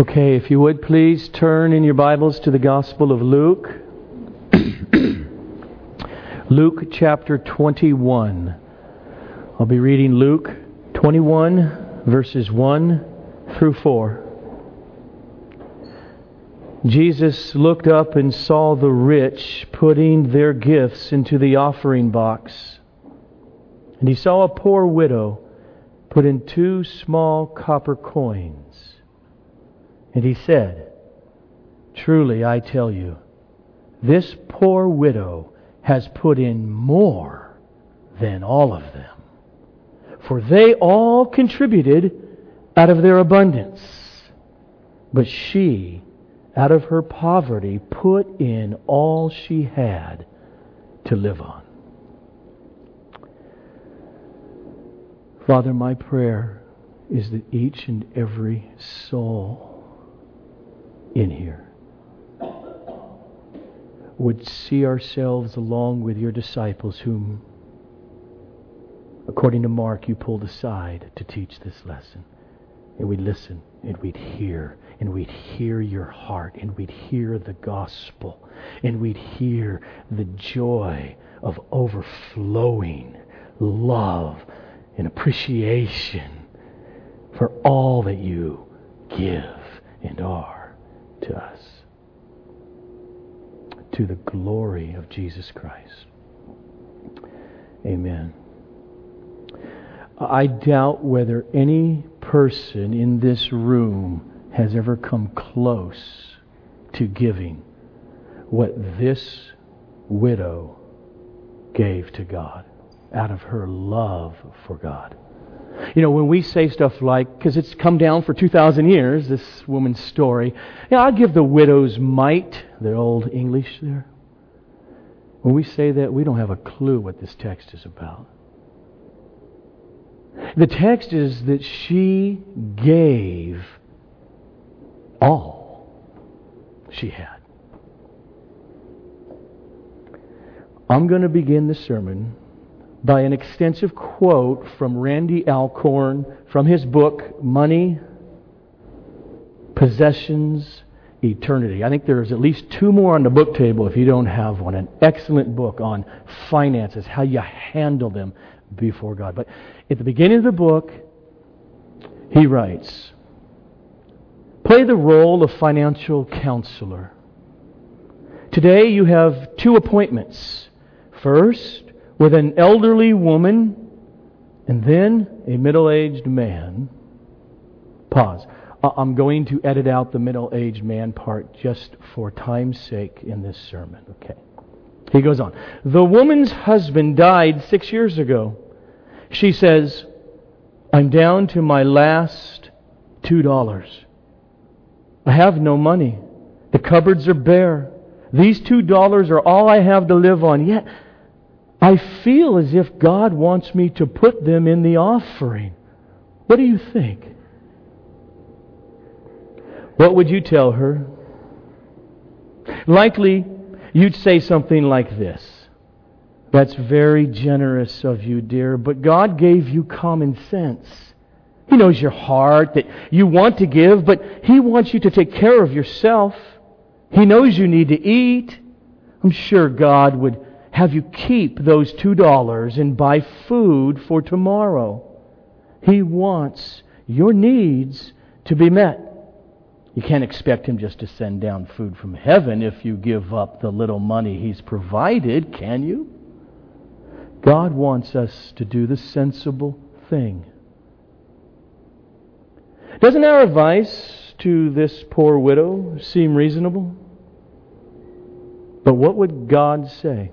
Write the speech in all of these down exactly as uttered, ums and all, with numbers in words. Okay, if you would please turn in your Bibles to the Gospel of Luke. Luke chapter twenty-one. I'll be reading Luke twenty-one, verses one through four. Jesus looked up and saw the rich putting their gifts into the offering box. And he saw a poor widow put in two small copper coins. And he said, "Truly I tell you, this poor widow has put in more than all of them. For they all contributed out of their abundance. But she, out of her poverty, put in all she had to live on." Father, my prayer is that each and every soul in here would see ourselves along with your disciples, whom, according to Mark, you pulled aside to teach this lesson. And we'd listen, and we'd hear, and we'd hear your heart, and we'd hear the gospel, and we'd hear the joy of overflowing love and appreciation for all that you give and are to us, to the glory of Jesus Christ. Amen. I doubt whether any person in this room has ever come close to giving what this widow gave to God out of her love for God. You know, when we say stuff like, because it's come down for two thousand years, this woman's story, you know, I'll give the widow's mite, the old English there. When we say that, we don't have a clue what this text is about. The text is that she gave all she had. I'm going to begin the sermon by an extensive quote from Randy Alcorn from his book, Money, Possessions, Eternity. I think there's at least two more on the book table if you don't have one. An excellent book on finances, how you handle them before God. But at the beginning of the book, he writes, "Play the role of financial counselor. Today you have two appointments. First, with an elderly woman, and then a middle-aged man." Pause. I'm going to edit out the middle-aged man part just for time's sake in this sermon. Okay. He goes on. "The woman's husband died six years ago. She says, 'I'm down to my last two dollars. I have no money. The cupboards are bare. These two dollars are all I have to live on. Yet I feel as if God wants me to put them in the offering. What do you think?' What would you tell her? Likely, you'd say something like this: 'That's very generous of you, dear, but God gave you common sense. He knows your heart, that you want to give, but He wants you to take care of yourself. He knows you need to eat. I'm sure God would have you keep those two dollars and buy food for tomorrow. He wants your needs to be met. You can't expect Him just to send down food from heaven if you give up the little money He's provided, can you? God wants us to do the sensible thing.' Doesn't our advice to this poor widow seem reasonable? But what would God say?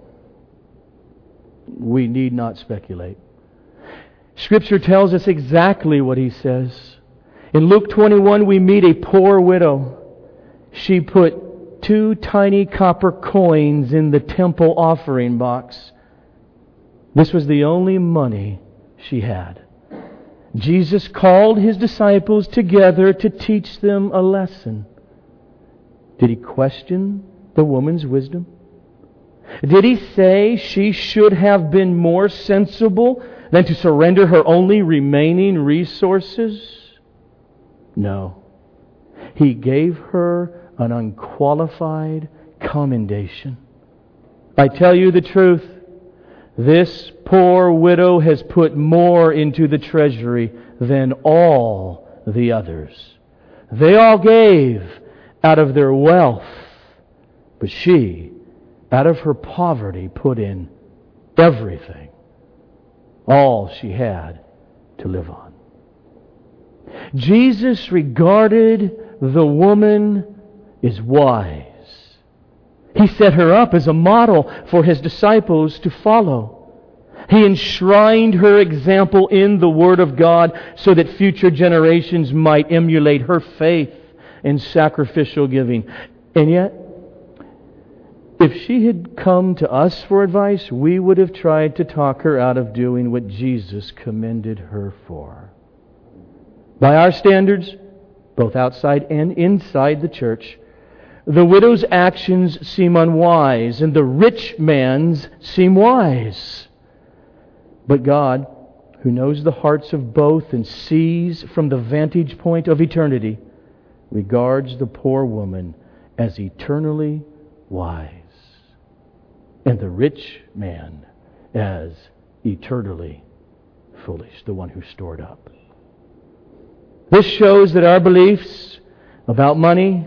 We need not speculate. Scripture tells us exactly what He says. In Luke twenty-one, we meet a poor widow. She put two tiny copper coins in the temple offering box. This was the only money she had. Jesus called His disciples together to teach them a lesson. Did He question the woman's wisdom? Did He say she should have been more sensible than to surrender her only remaining resources? No. He gave her an unqualified commendation. I tell you the truth, this poor widow has put more into the treasury than all the others. They all gave out of their wealth, but she, out of her poverty, put in everything, all she had to live on. Jesus regarded the woman as wise. He set her up as a model for His disciples to follow. He enshrined her example in the Word of God so that future generations might emulate her faith in sacrificial giving. And yet, if she had come to us for advice, we would have tried to talk her out of doing what Jesus commended her for. By our standards, both outside and inside the church, the widow's actions seem unwise, and the rich man's seem wise. But God, who knows the hearts of both and sees from the vantage point of eternity, regards the poor woman as eternally wise, and the rich man as eternally foolish, the one who stored up. This shows that our beliefs about money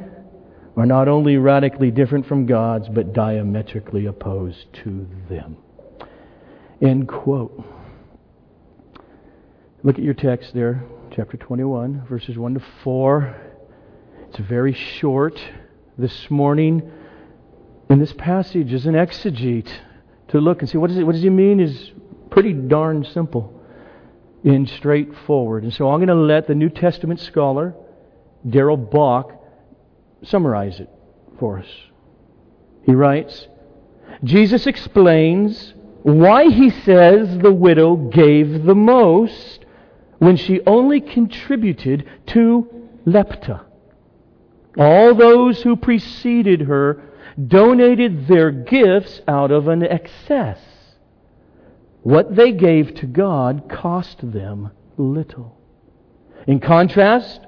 are not only radically different from God's, but diametrically opposed to them. End quote. Look at your text there, chapter twenty-one, verses one to four. It's very short this morning. And this passage is an exegete to look and see what, is it, what does he mean is pretty darn simple and straightforward. And so I'm going to let the New Testament scholar, Darrell Bock, summarize it for us. He writes, Jesus explains why He says the widow gave the most when she only contributed two lepta. All those who preceded her donated their gifts out of an excess. What they gave to God cost them little. In contrast,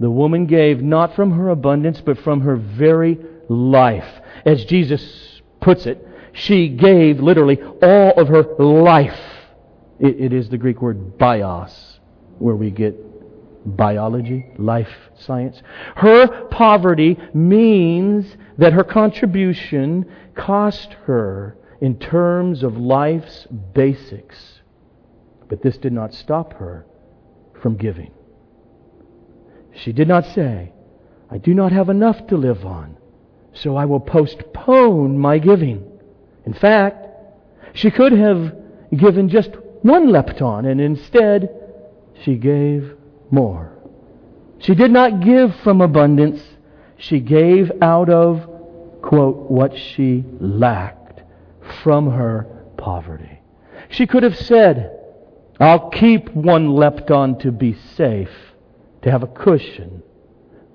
the woman gave not from her abundance, but from her very life. As Jesus puts it, she gave literally all of her life. It, it is the Greek word bios, where we get biology, life science. Her poverty means that her contribution cost her in terms of life's basics. But this did not stop her from giving. She did not say, I do not have enough to live on, so I will postpone my giving. In fact, she could have given just one lepton, and instead she gave more. She did not give from abundance. She gave out of, quote, what she lacked from her poverty. She could have said, I'll keep one lepton to be safe, to have a cushion,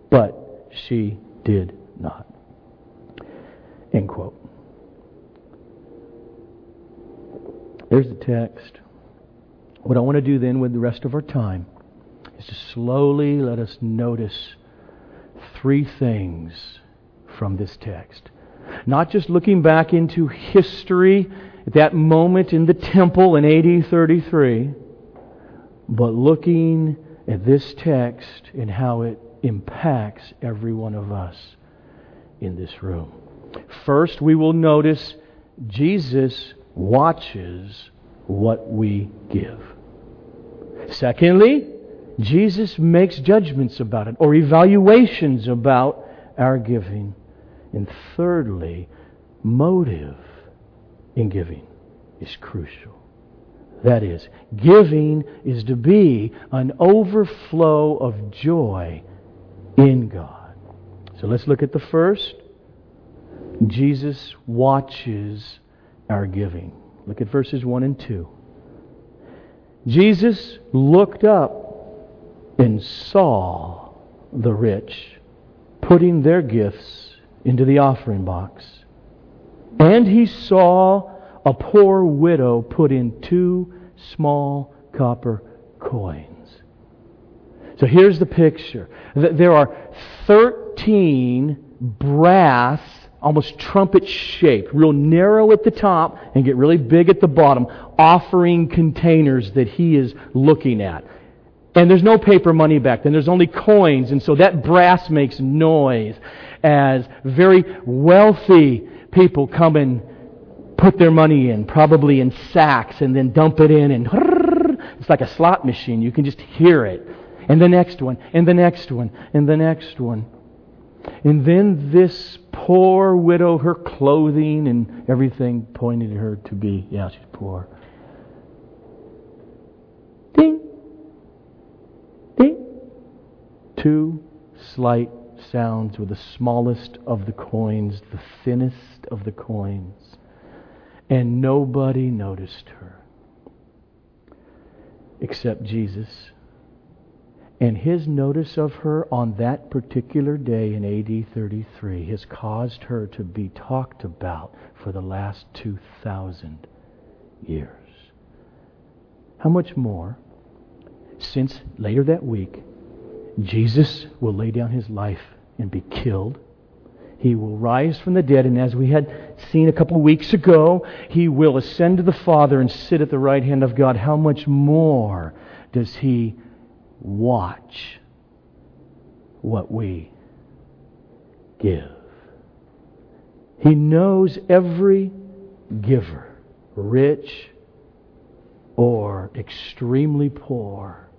but she did not. End quote. There's the text. What I want to do then with the rest of our time is to slowly let us notice three things from this text. Not just looking back into history at that moment in the temple in A D thirty-three, but looking at this text and how it impacts every one of us in this room. First, we will notice Jesus watches what we give. Secondly, Jesus makes judgments about it, or evaluations about our giving. And thirdly, motive in giving is crucial. That is, giving is to be an overflow of joy in God. So let's look at the first. Jesus watches our giving. Look at verses one and two. Jesus looked up and saw the rich putting their gifts into the offering box. And He saw a poor widow put in two small copper coins. So here's the picture. There are thirteen brass, almost trumpet-shaped, real narrow at the top and get really big at the bottom, offering containers that he is looking at. And there's no paper money back then. There's only coins. And so that brass makes noise as very wealthy people come and put their money in, probably in sacks, and then dump it in. And it's like a slot machine. You can just hear it. And the next one, and the next one, and the next one. And then this poor widow, her clothing and everything pointed her to be, yeah, she's poor. Ding. Ding. Two slight sounds were the smallest of the coins, the thinnest of the coins. And nobody noticed her except Jesus. And his notice of her on that particular day in A D thirty-three has caused her to be talked about for the last two thousand years. How much more, since later that week, Jesus will lay down his life and be killed. He will rise from the dead, and as we had seen a couple of weeks ago, he will ascend to the Father and sit at the right hand of God. How much more does he watch what we give? He knows every giver, rich or extremely poor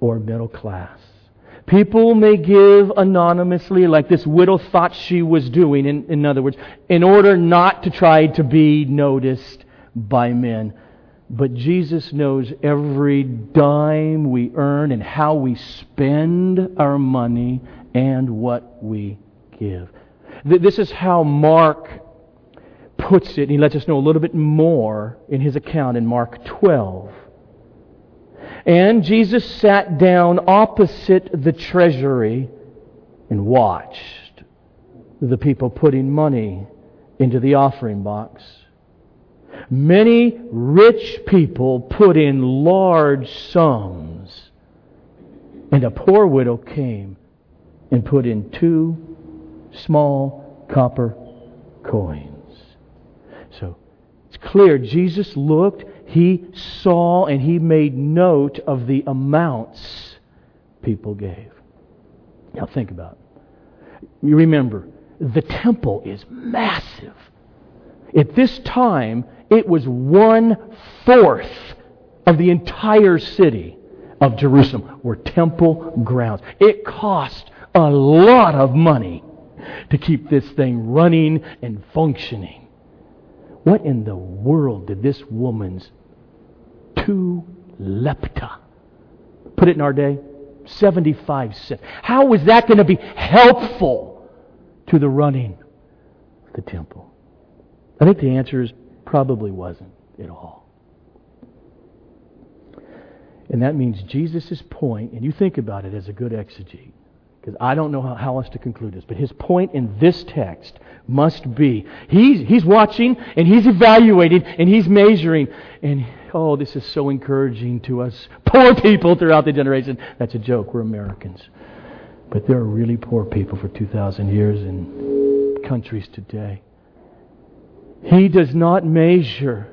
or middle class. People may give anonymously, like this widow thought she was doing, in, in other words, in order not to try to be noticed by men. But Jesus knows every dime we earn and how we spend our money and what we give. This is how Mark puts it, and he lets us know a little bit more in his account in Mark twelve. And Jesus sat down opposite the treasury and watched the people putting money into the offering box. Many rich people put in large sums, and a poor widow came and put in two small copper coins. So it's clear Jesus looked, he saw, and he made note of the amounts people gave. Now think about it. You remember, the temple is massive. At this time, it was one-fourth of the entire city of Jerusalem were temple grounds. It cost a lot of money to keep this thing running and functioning. What in the world did this woman's two lepta, put it in our day, seventy-five cents? How was that going to be helpful to the running of the temple? I think the answer is probably wasn't at all. And that means Jesus' point, and you think about it as a good exegete, because I don't know how, how else to conclude this, but his point in this text must be, he's, he's watching, and he's evaluating, and he's measuring, and oh, this is so encouraging to us poor people throughout the generation. That's a joke, we're Americans. But there are really poor people for two thousand years in countries today. He does not measure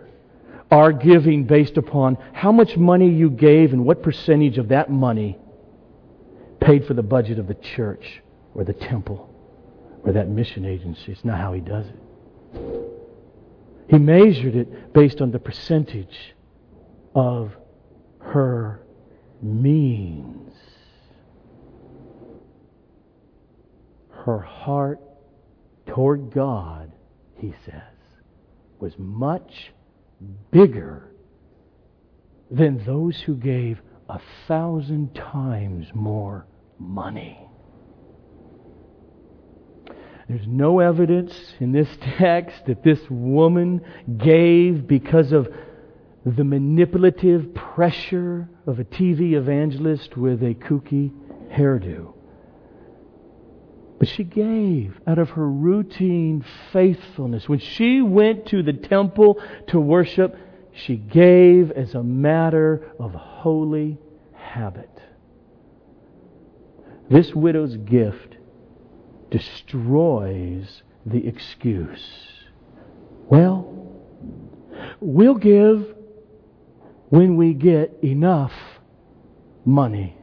our giving based upon how much money you gave and what percentage of that money paid for the budget of the church or the temple or that mission agency. It's not how he does it. He measured it based on the percentage of her means. Her heart toward God, he says, was much bigger than those who gave a thousand times more money. There's no evidence in this text that this woman gave because of the manipulative pressure of a T V evangelist with a kooky hairdo. But she gave out of her routine faithfulness. When she went to the temple to worship, she gave as a matter of holy habit. This widow's gift destroys the excuse. Well, we'll give when we get enough money.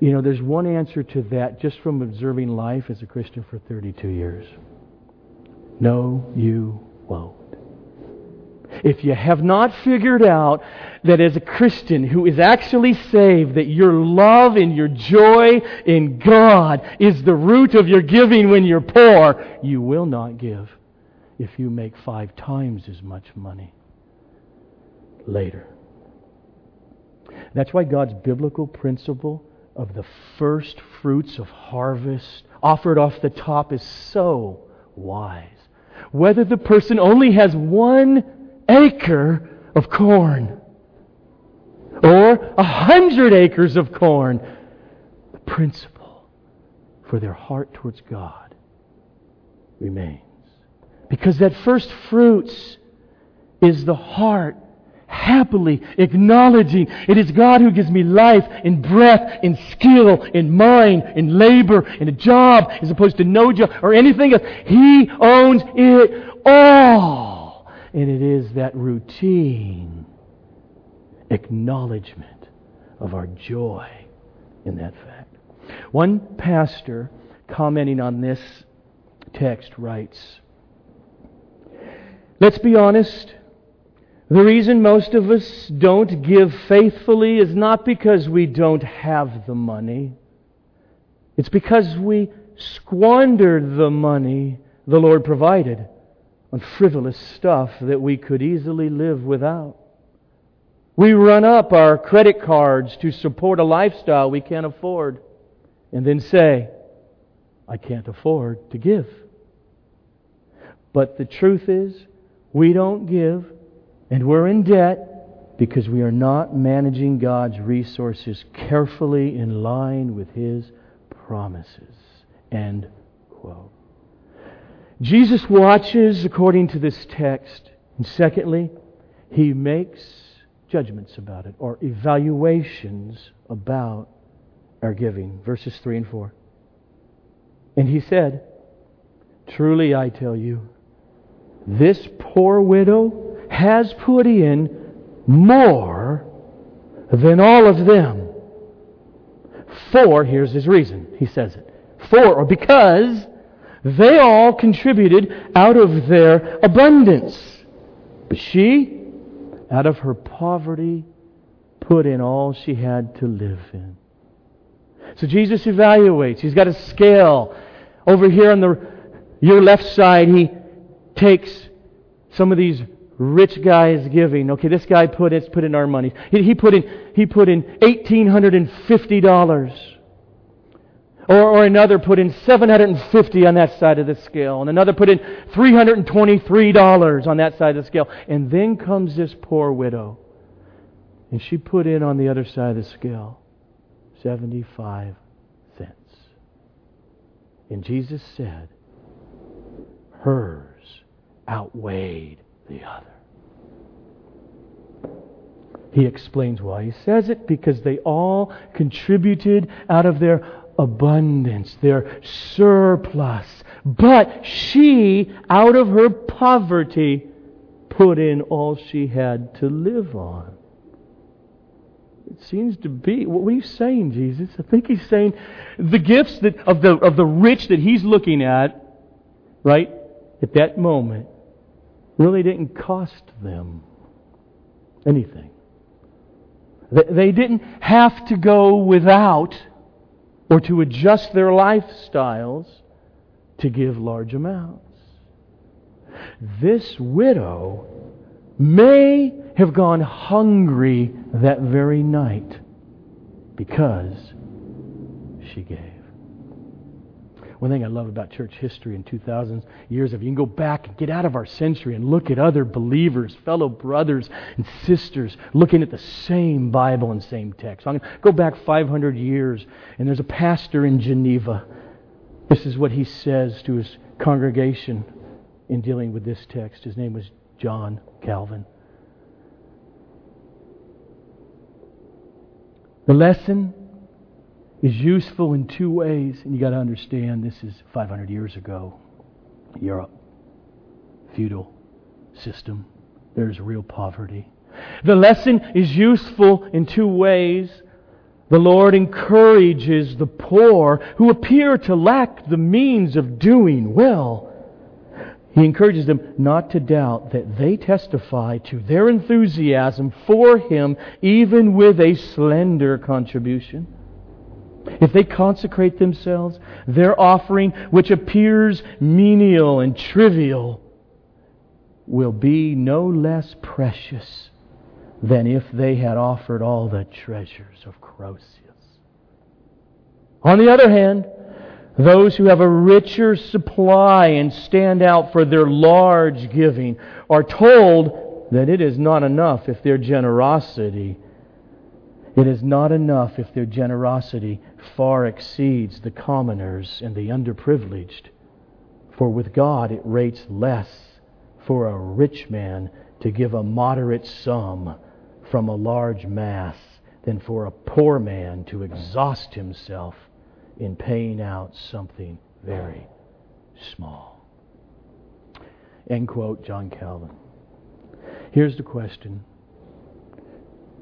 You know, there's one answer to that just from observing life as a Christian for thirty-two years. No, you won't. If you have not figured out that as a Christian who is actually saved, that your love and your joy in God is the root of your giving when you're poor, you will not give if you make five times as much money later. That's why God's biblical principle of the first fruits of harvest offered off the top is so wise. Whether the person only has one acre of corn or a hundred acres of corn, the principle for their heart towards God remains. Because that first fruits is the heart happily acknowledging it is God who gives me life and breath and skill and mind and labor and a job as opposed to no job or anything else. He owns it all. And it is that routine acknowledgement of our joy in that fact. One pastor commenting on this text writes, "Let's be honest. The reason most of us don't give faithfully is not because we don't have the money. It's because we squandered the money the Lord provided on frivolous stuff that we could easily live without. We run up our credit cards to support a lifestyle we can't afford and then say, 'I can't afford to give.' But the truth is, we don't give and we're in debt because we are not managing God's resources carefully in line with His promises." End quote. Jesus watches according to this text. And secondly, He makes judgments about it or evaluations about our giving. Verses three and four. "And He said, 'Truly I tell you, this poor widow has put in more than all of them.' For," here's his reason, he says it, "for," or because, "they all contributed out of their abundance. But she, out of her poverty, put in all she had to live in." So Jesus evaluates. He's got a scale. Over here on the your left side, He takes some of these rich guy is giving. Okay, this guy put in, put in our money. He, he put in he put in eighteen hundred and fifty dollars, or or another put in seven hundred and fifty on that side of the scale, and another put in three hundred and twenty three dollars on that side of the scale, and then comes this poor widow, and she put in on the other side of the scale seventy five cents. And Jesus said, hers outweighed the other. He explains why He says it, because they all contributed out of their abundance, their surplus. But she, out of her poverty, put in all she had to live on. It seems to be, what are you saying, Jesus? I think He's saying the gifts that of the of the rich that He's looking at, right, at that moment, really didn't cost them anything. They didn't have to go without or to adjust their lifestyles to give large amounts. This widow may have gone hungry that very night because she gave. One thing I love about church history in two thousand years, if you can go back and get out of our century and look at other believers, fellow brothers and sisters, looking at the same Bible and same text. So I'm going to go back five hundred years, and there's a pastor in Geneva. This is what he says to his congregation in dealing with this text. His name was John Calvin. "The lesson is useful in two ways. And you got to understand, this is five hundred years ago. Europe, feudal system. There's real poverty. The lesson is useful in two ways. The Lord encourages the poor who appear to lack the means of doing well. He encourages them not to doubt that they testify to their enthusiasm for Him even with a slender contribution. If they consecrate themselves, their offering, which appears menial and trivial, will be no less precious than if they had offered all the treasures of Croesus. On the other hand, those who have a richer supply and stand out for their large giving are told that it is not enough if their generosity It is not enough if their generosity far exceeds the commoners and the underprivileged. For with God it rates less for a rich man to give a moderate sum from a large mass than for a poor man to exhaust himself in paying out something very small. End quote, John Calvin. Here's the question.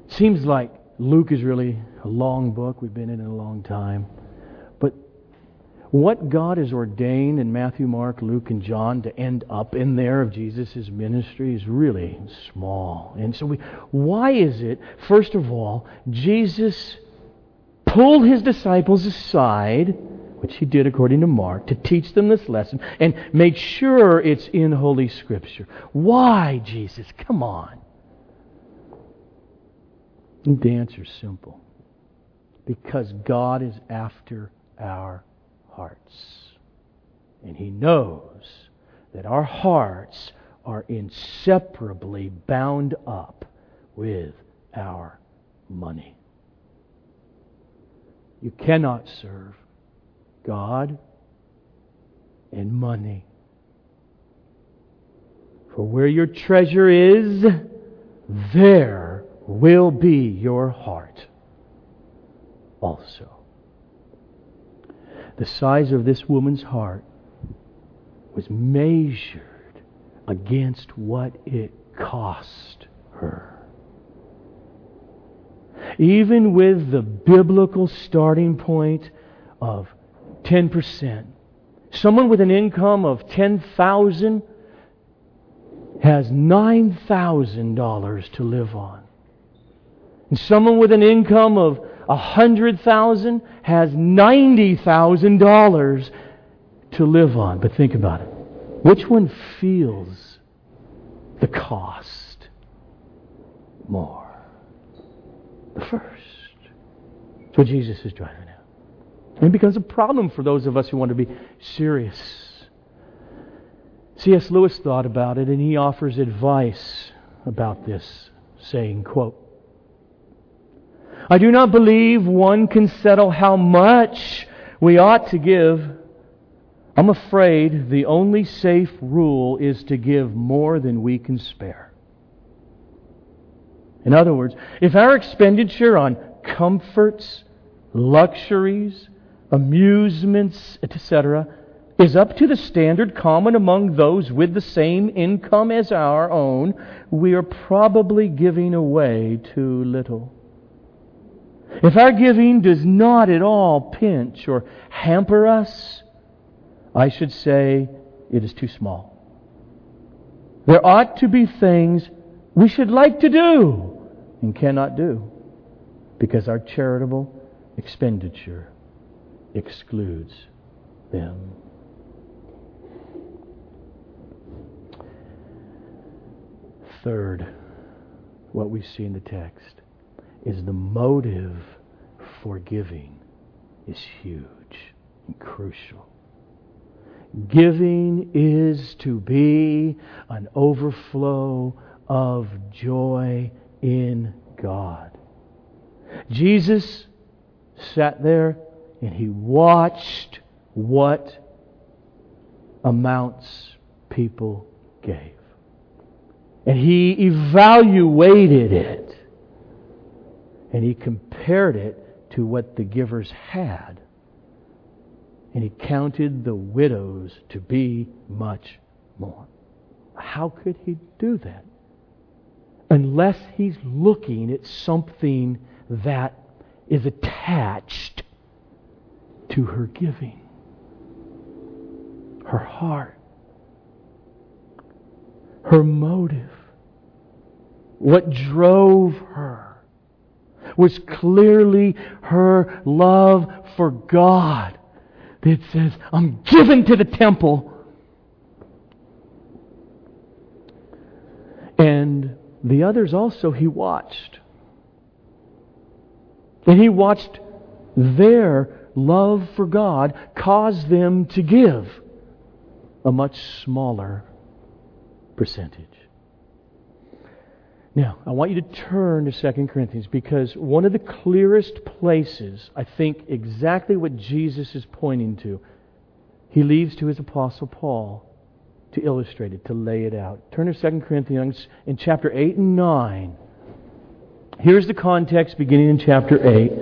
Seems like Luke is really a long book. We've been in it a long time. But what God has ordained in Matthew, Mark, Luke, and John to end up in there of Jesus' ministry is really small. And so we, why is it, first of all, Jesus pulled His disciples aside, which He did according to Mark, to teach them this lesson and make sure it's in Holy Scripture? Why, Jesus? Come on. The answer is simple. Because God is after our hearts. And He knows that our hearts are inseparably bound up with our money. You cannot serve God and money. For where your treasure is, there will be your heart also. The size of this woman's heart was measured against what it cost her. Even with the biblical starting point of ten percent, someone with an income of ten thousand dollars has nine thousand dollars to live on. And someone with an income of one hundred thousand dollars has ninety thousand dollars to live on. But think about it. Which one feels the cost more? The first. That's what Jesus is driving at. It becomes a problem for those of us who want to be serious. C S Lewis thought about it, and he offers advice about this, saying, quote, "I do not believe one can settle how much we ought to give. I'm afraid the only safe rule is to give more than we can spare." In other words, if our expenditure on comforts, luxuries, amusements, et cetera is up to the standard common among those with the same income as our own, we are probably giving away too little. If our giving does not at all pinch or hamper us, I should say it is too small. There ought to be things we should like to do and cannot do because our charitable expenditure excludes them. Third, what we see in the text is the motive for giving is huge and crucial. Giving is to be an overflow of joy in God. Jesus sat there and He watched what amounts people gave. And He evaluated it. And He compared it to what the givers had, and he counted the widows to be much more. How could he do that? Unless he's looking at something that is attached to her giving, her heart, her motive, what drove her was clearly her love for God that says, I'm given to the temple. And the others also he watched. And he watched their love for God cause them to give a much smaller percentage. Now, I want you to turn to Second Corinthians because one of the clearest places, I think, exactly what Jesus is pointing to, he leaves to his apostle Paul to illustrate it, to lay it out. Turn to Second Corinthians in chapter eight and nine. Here's the context beginning in chapter eight.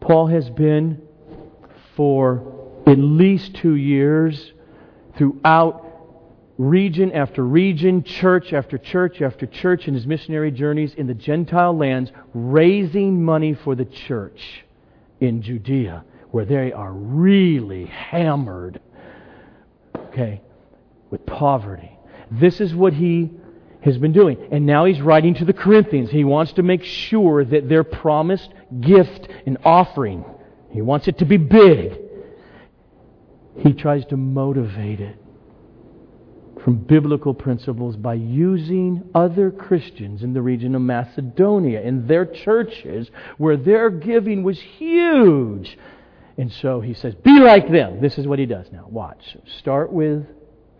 Paul has been for at least two years throughout region after region, church after church after church in his missionary journeys in the Gentile lands, raising money for the church in Judea, where they are really hammered, okay, with poverty. This is what he has been doing. And now he's writing to the Corinthians. He wants to make sure that their promised gift and offering, he wants it to be big. He tries to motivate it from biblical principles by using other Christians in the region of Macedonia, in their churches, where their giving was huge. And so he says, be like them. This is what he does now. Watch. Start with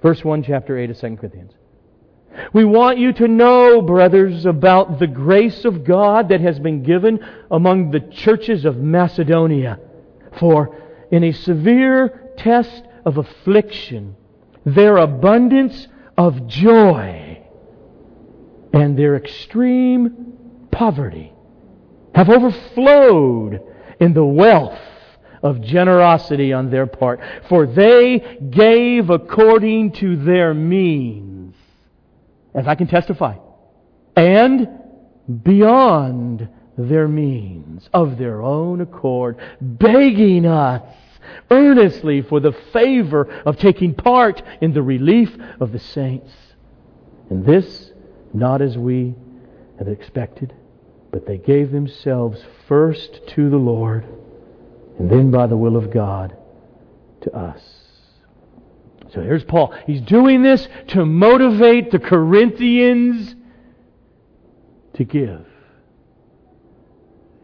verse one, chapter eight of Second Corinthians. We want you to know, brothers, about the grace of God that has been given among the churches of Macedonia. For in a severe test of affliction, their abundance of joy and their extreme poverty have overflowed in the wealth of generosity on their part. For they gave according to their means, as I can testify, and beyond their means, of their own accord, begging us earnestly for the favor of taking part in the relief of the saints. And this, not as we had expected, but they gave themselves first to the Lord, and then by the will of God to us. So here's Paul. He's doing this to motivate the Corinthians to give.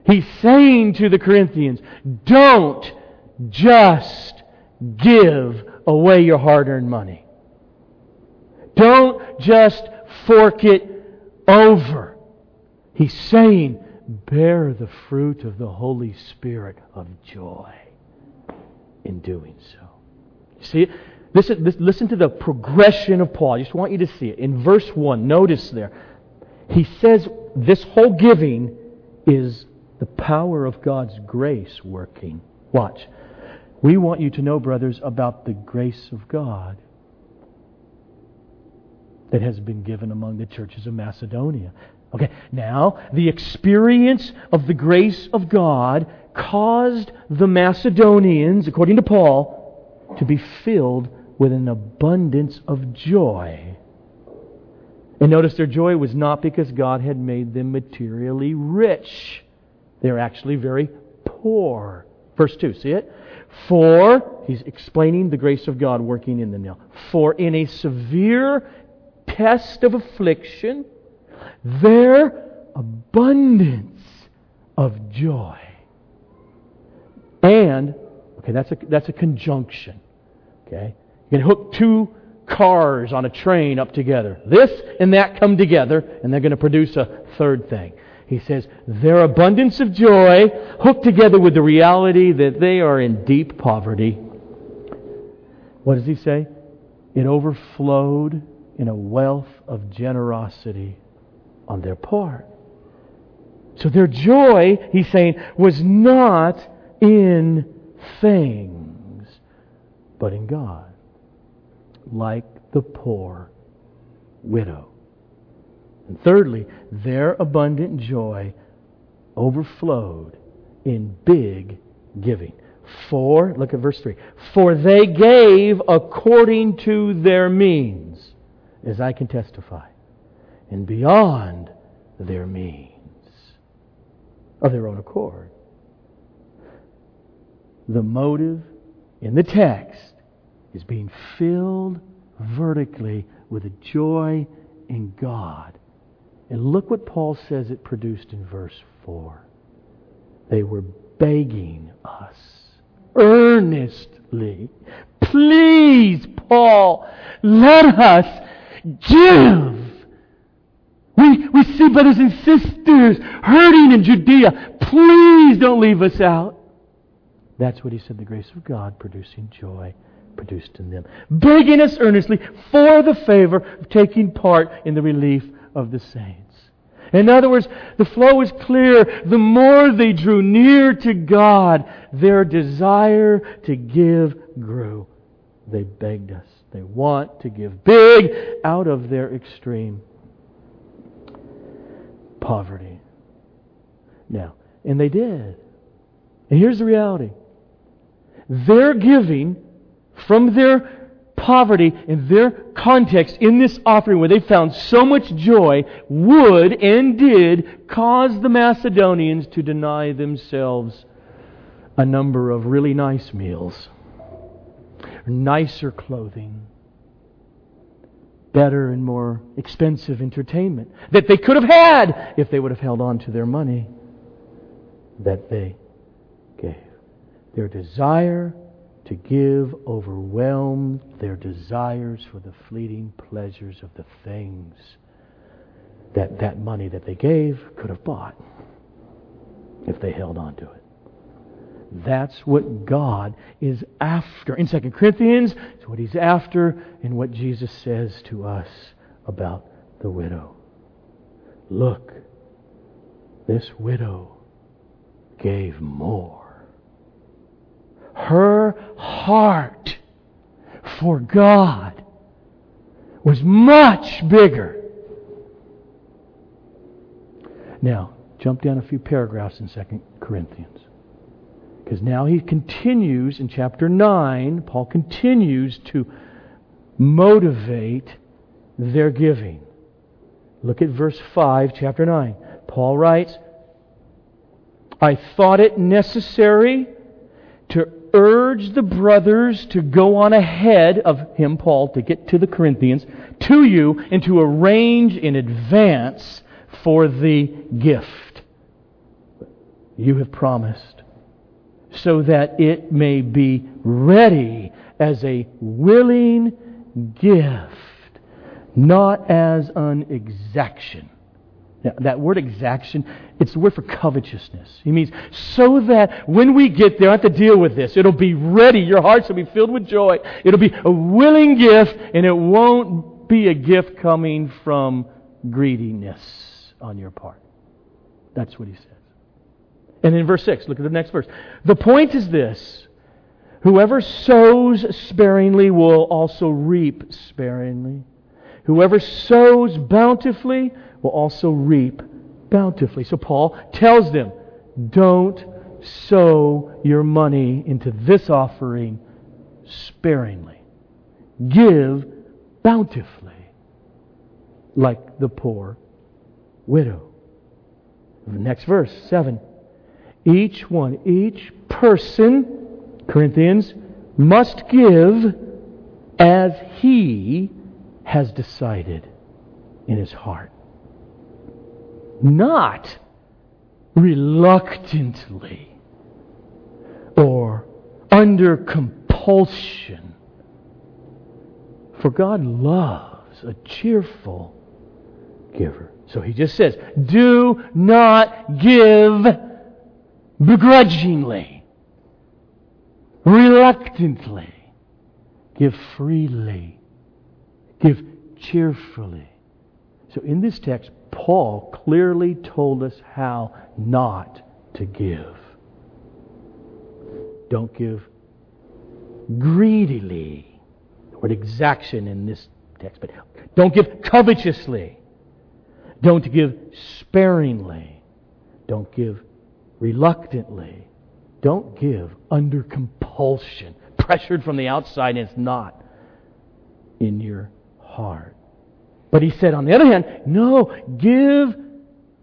He's saying to the Corinthians, don't just give away your hard-earned money. Don't just fork it over. He's saying, bear the fruit of the Holy Spirit of joy in doing so. You see it? Listen, listen to the progression of Paul. I just want you to see it. In verse one, notice there, he says this whole giving is the power of God's grace working. Watch. We want you to know, brothers, about the grace of God that has been given among the churches of Macedonia. Okay, now, the experience of the grace of God caused the Macedonians, according to Paul, to be filled with an abundance of joy. And notice their joy was not because God had made them materially rich. They're actually very poor. Verse two, see it? For, he's explaining the grace of God working in them now. For in a severe test of affliction, their abundance of joy and Okay, that's a that's a conjunction. Okay, you can hook two cars on a train up together. This and that come together, and they're going to produce a third thing. He says their abundance of joy hooked together with the reality that they are in deep poverty. What does he say? It overflowed in a wealth of generosity on their part. So their joy, he's saying, was not in things, but in God, like the poor widow. And thirdly, their abundant joy overflowed in big giving. For, look at verse three, for they gave according to their means, as I can testify, and beyond their means, of their own accord. The motive in the text is being filled vertically with a joy in God. And look what Paul says it produced in verse four. They were begging us earnestly, please, Paul, let us give. We, we see brothers and sisters hurting in Judea. Please don't leave us out. That's what he said, the grace of God producing joy produced in them, begging us earnestly for the favor of taking part in the relief of the saints. In other words, the flow is clear. The more they drew near to God, their desire to give grew. They begged us. They want to give big out of their extreme poverty. Now, and they did. And here's the reality. Their giving from their poverty in their context in this offering where they found so much joy would and did cause the Macedonians to deny themselves a number of really nice meals, nicer clothing, better and more expensive entertainment that they could have had if they would have held on to their money that they gave. Their desire to give overwhelmed their desires for the fleeting pleasures of the things that that money that they gave could have bought if they held on to it. That's what God is after. In Second Corinthians, it's what He's after and what Jesus says to us about the widow. Look, this widow gave more. Her heart for God was much bigger. Now, jump down a few paragraphs in Second Corinthians. Because now he continues in chapter nine, Paul continues to motivate their giving. Look at verse five, chapter nine. Paul writes, I thought it necessary to urge the brothers to go on ahead of him, Paul, to get to the Corinthians, to you, and to arrange in advance for the gift you have promised, so that it may be ready as a willing gift, not as an exaction. Now, that word exaction, it's the word for covetousness. It means so that when we get there, I have to deal with this. It'll be ready. Your hearts will be filled with joy. It'll be a willing gift, and it won't be a gift coming from greediness on your part. That's what he said. And in verse six, look at the next verse. The point is this. Whoever sows sparingly will also reap sparingly. Whoever sows bountifully will also reap bountifully. So Paul tells them, don't sow your money into this offering sparingly. Give bountifully, like the poor widow. The next verse, seven. Each one, each person, Corinthians, must give as he has decided in his heart. Not reluctantly or under compulsion. For God loves a cheerful giver. So he just says, do not give begrudgingly, reluctantly, give freely, give cheerfully. So in this text, Paul clearly told us how not to give. Don't give greedily. The word exaction in this text, but don't give covetously. Don't give sparingly. Don't give reluctantly. Don't give under compulsion, pressured from the outside, and it's not in your heart. But he said, on the other hand, no, give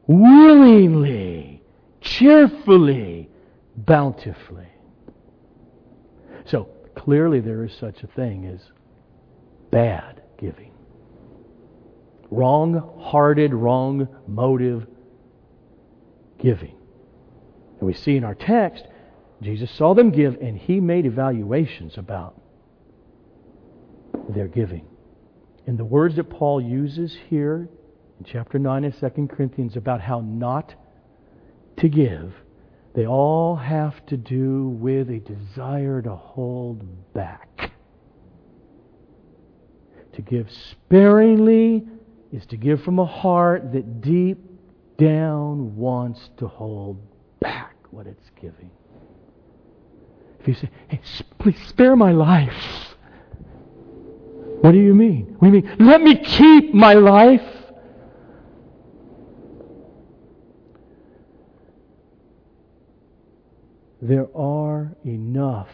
willingly, cheerfully, bountifully. So, clearly there is such a thing as bad giving. Wrong-hearted, wrong-motive giving. And we see in our text, Jesus saw them give and He made evaluations about their giving. And the words that Paul uses here in chapter nine of Second Corinthians about how not to give, they all have to do with a desire to hold back. To give sparingly is to give from a heart that deep down wants to hold back what it's giving. If you say, hey, please spare my life. What do you mean? What do you mean? Let me keep my life. There are enough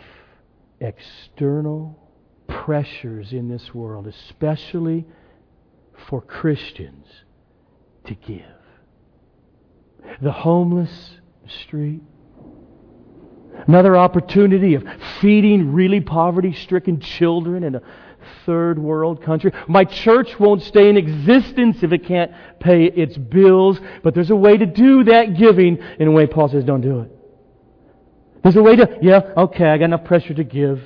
external pressures in this world, especially for Christians, to give. The homeless street. Another opportunity of feeding really poverty-stricken children in a third world country. My church won't stay in existence if it can't pay its bills, but there's a way to do that giving in a way Paul says don't do it. There's a way to, yeah, okay, I got enough pressure to give,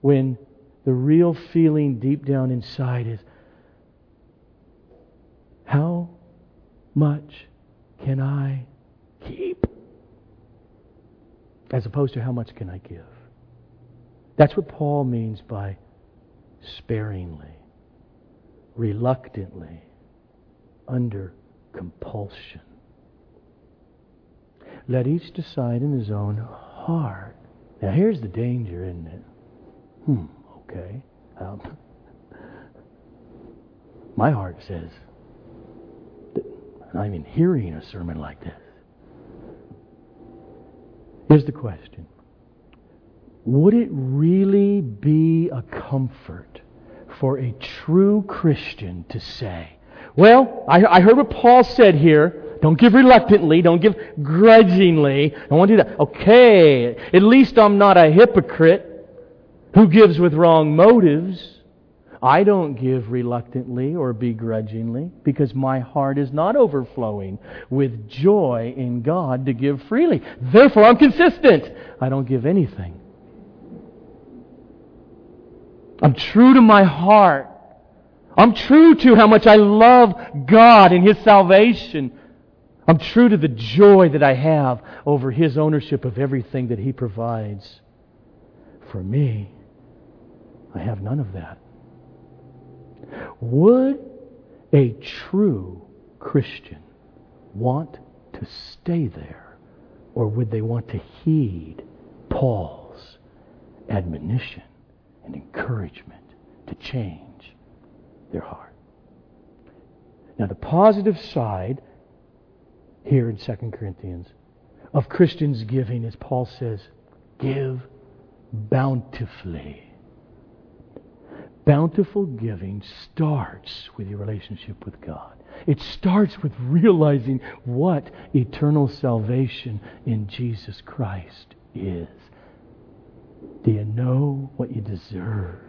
when the real feeling deep down inside is, how much can I keep? As opposed to how much can I give? That's what Paul means by sparingly, reluctantly, under compulsion. Let each decide in his own heart. Now here's the danger, isn't it? Hmm, okay. Um, my heart says, I'm not even hearing a sermon like this. Here's the question. Would it really be a comfort for a true Christian to say, well, I, I heard what Paul said here. Don't give reluctantly. Don't give grudgingly. I don't want to do that. Okay, at least I'm not a hypocrite who gives with wrong motives. I don't give reluctantly or begrudgingly because my heart is not overflowing with joy in God to give freely. Therefore, I'm consistent. I don't give anything. I'm true to my heart. I'm true to how much I love God and His salvation. I'm true to the joy that I have over His ownership of everything that He provides. For me, I have none of that. Would a true Christian want to stay there, or would they want to heed Paul's admonition and encouragement to change their heart? Now, the positive side here in Second Corinthians of Christians giving is Paul says, give bountifully. Bountiful giving starts with your relationship with God. It starts with realizing what eternal salvation in Jesus Christ is. Do you know what you deserved?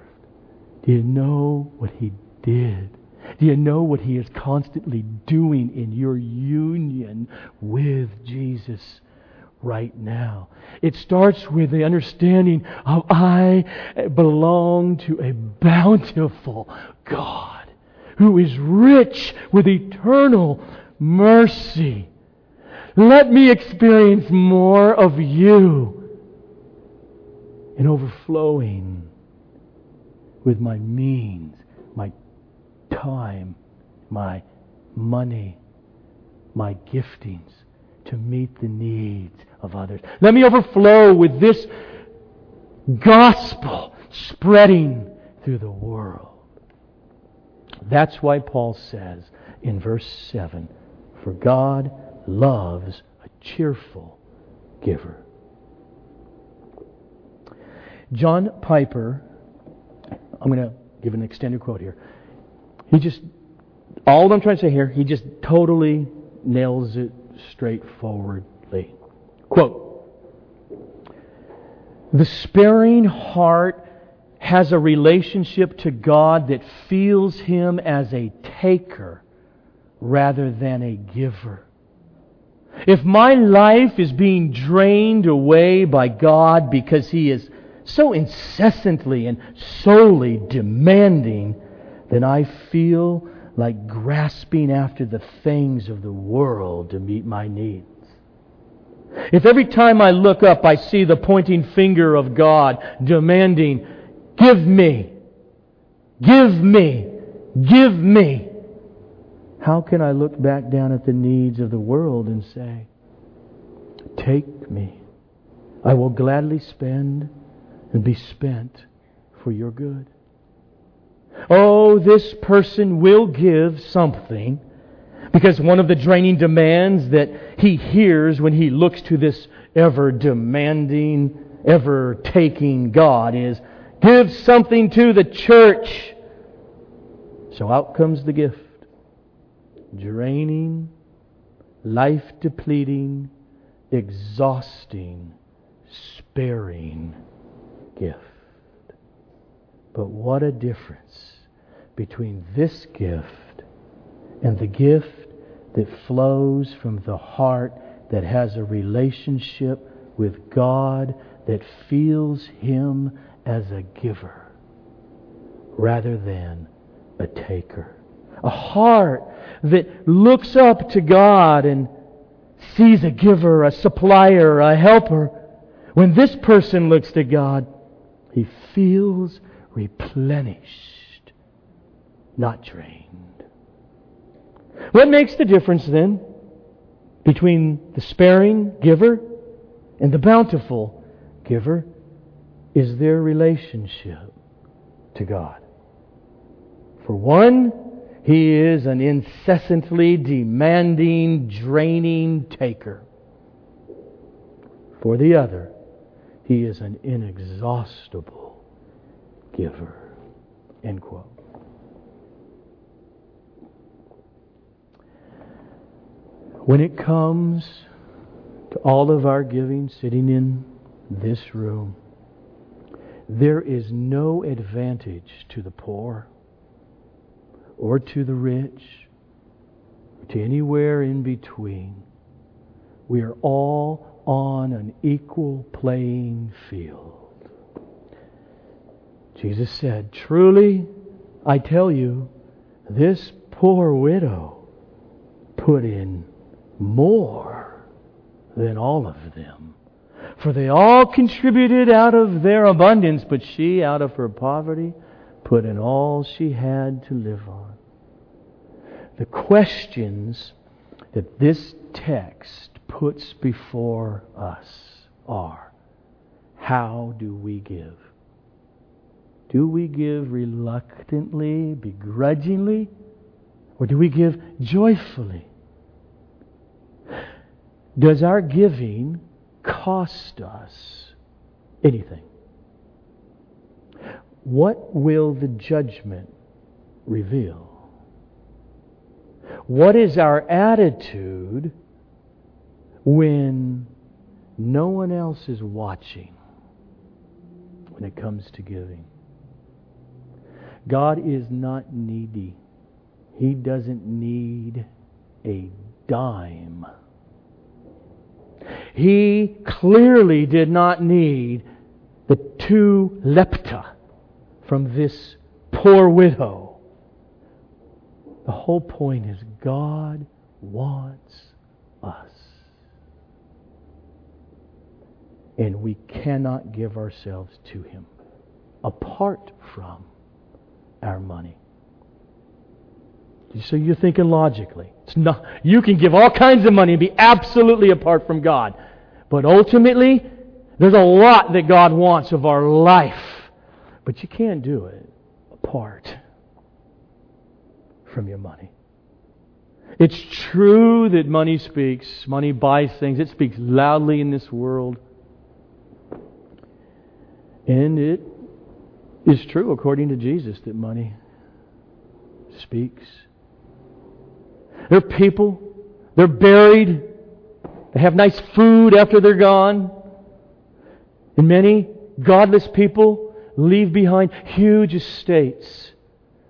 Do you know what He did? Do you know what He is constantly doing in your union with Jesus right now? It starts with the understanding of I belong to a bountiful God who is rich with eternal mercy. Let me experience more of You and overflowing with my means, my time, my money, my giftings, to meet the needs of others. Let me overflow with this gospel spreading through the world. That's why Paul says in verse seven, for God loves a cheerful giver. John Piper, I'm going to give an extended quote here. He just, all that I'm trying to say here, he just totally nails it straightforwardly. Quote, the sparing heart has a relationship to God that feels Him as a taker rather than a giver. If my life is being drained away by God because He is so incessantly and solely demanding, then I feel like grasping after the things of the world to meet my needs. If every time I look up I see the pointing finger of God demanding, give me, give me, give me, how can I look back down at the needs of the world and say, take me, I will gladly spend and be spent for your good. Oh, this person will give something, because one of the draining demands that he hears when he looks to this ever-demanding, ever-taking God is, give something to the church. So out comes the gift. Draining, life-depleting, exhausting, sparing gift. But what a difference between this gift and the gift that flows from the heart that has a relationship with God that feels Him as a giver rather than a taker. A heart that looks up to God and sees a giver, a supplier, a helper. When this person looks to God, he feels replenished, not drained. What makes the difference then between the sparing giver and the bountiful giver is their relationship to God. For one, He is an incessantly demanding, draining taker. For the other, He is an inexhaustible giver. End quote. When it comes to all of our giving sitting in this room, there is no advantage to the poor or to the rich, or to anywhere in between. We are all on an equal playing field. Jesus said, truly, I tell you, this poor widow put in more than all of them. For they all contributed out of their abundance, but she, out of her poverty, put in all she had to live on. The questions that this text puts before us are, how do we give? Do we give reluctantly, begrudgingly, or do we give joyfully? Does our giving cost us anything? What will the judgment reveal? What is our attitude when no one else is watching when it comes to giving? God is not needy. He doesn't need a dime. He clearly did not need the two lepta from this poor widow. The whole point is God wants us. And we cannot give ourselves to Him apart from our money. So you're thinking logically. It's not, you can give all kinds of money and be absolutely apart from God. But ultimately, there's a lot that God wants of our life. But you can't do it apart from your money. It's true that money speaks. Money buys things. It speaks loudly in this world. And it is true, according to Jesus, that money speaks. They're people. They're buried. They have nice food after they're gone. And many godless people leave behind huge estates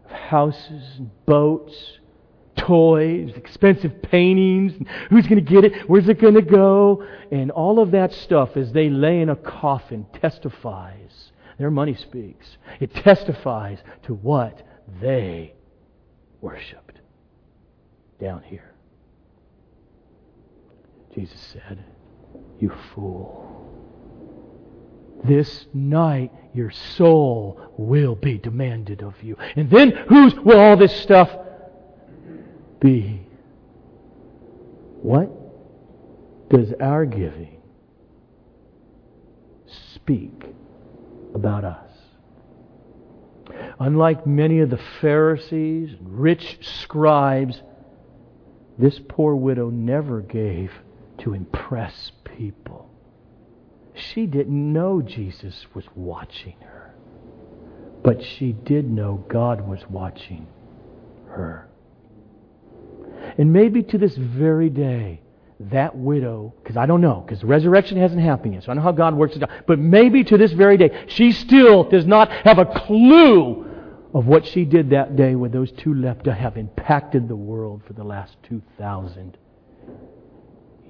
of houses and boats, toys, expensive paintings. Who's going to get it? Where's it going to go? And all of that stuff, as they lay in a coffin, testifies. Their money speaks. It testifies to what they worshipped down here. Jesus said, "You fool. This night your soul will be demanded of you. And then whose will all this stuff be?" What does our giving speak about us? Unlike many of the Pharisees and rich scribes, this poor widow never gave to impress people. She didn't know Jesus was watching her, but she did know God was watching her. And maybe to this very day, that widow, because I don't know, because the resurrection hasn't happened yet, so I don't know how God works it out, but maybe to this very day, she still does not have a clue of what she did that day when those two left to have impacted the world for the last two thousand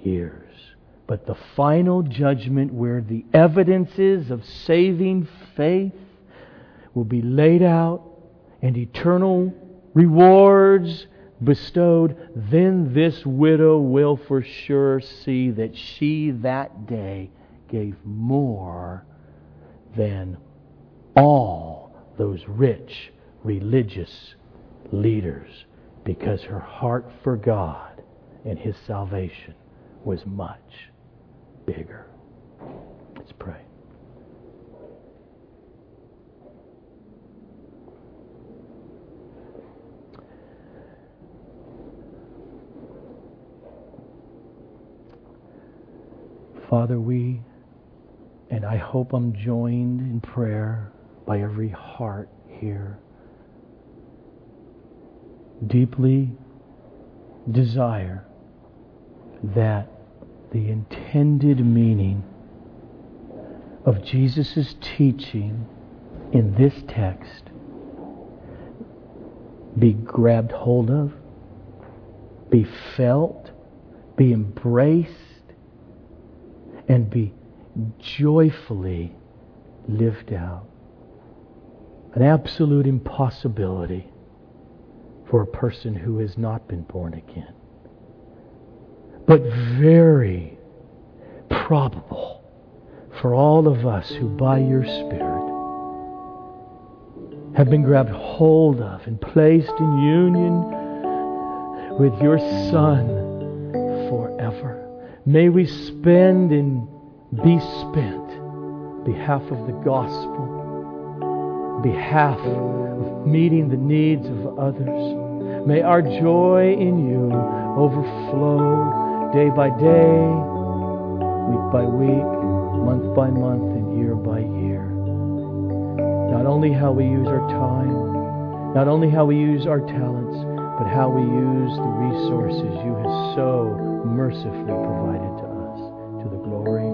years. But the final judgment, where the evidences of saving faith will be laid out and eternal rewards bestowed, then this widow will for sure see that she that day gave more than all those rich religious leaders, because her heart for God and His salvation was much bigger. Let's pray. Father, we, and I hope I'm joined in prayer by every heart here, deeply desire that the intended meaning of Jesus' teaching in this text be grabbed hold of, be felt, be embraced, and be joyfully lived out. An absolute impossibility for a person who has not been born again, but very probable for all of us who by your Spirit have been grabbed hold of and placed in union with your Son forever. May we spend and be spent on behalf of the gospel, on behalf of meeting the needs of others. May our joy in you overflow day by day, week by week, month by month, and year by year. Not only how we use our time, not only how we use our talents, but how we use the resources you have so mercifully provided to us, to the glory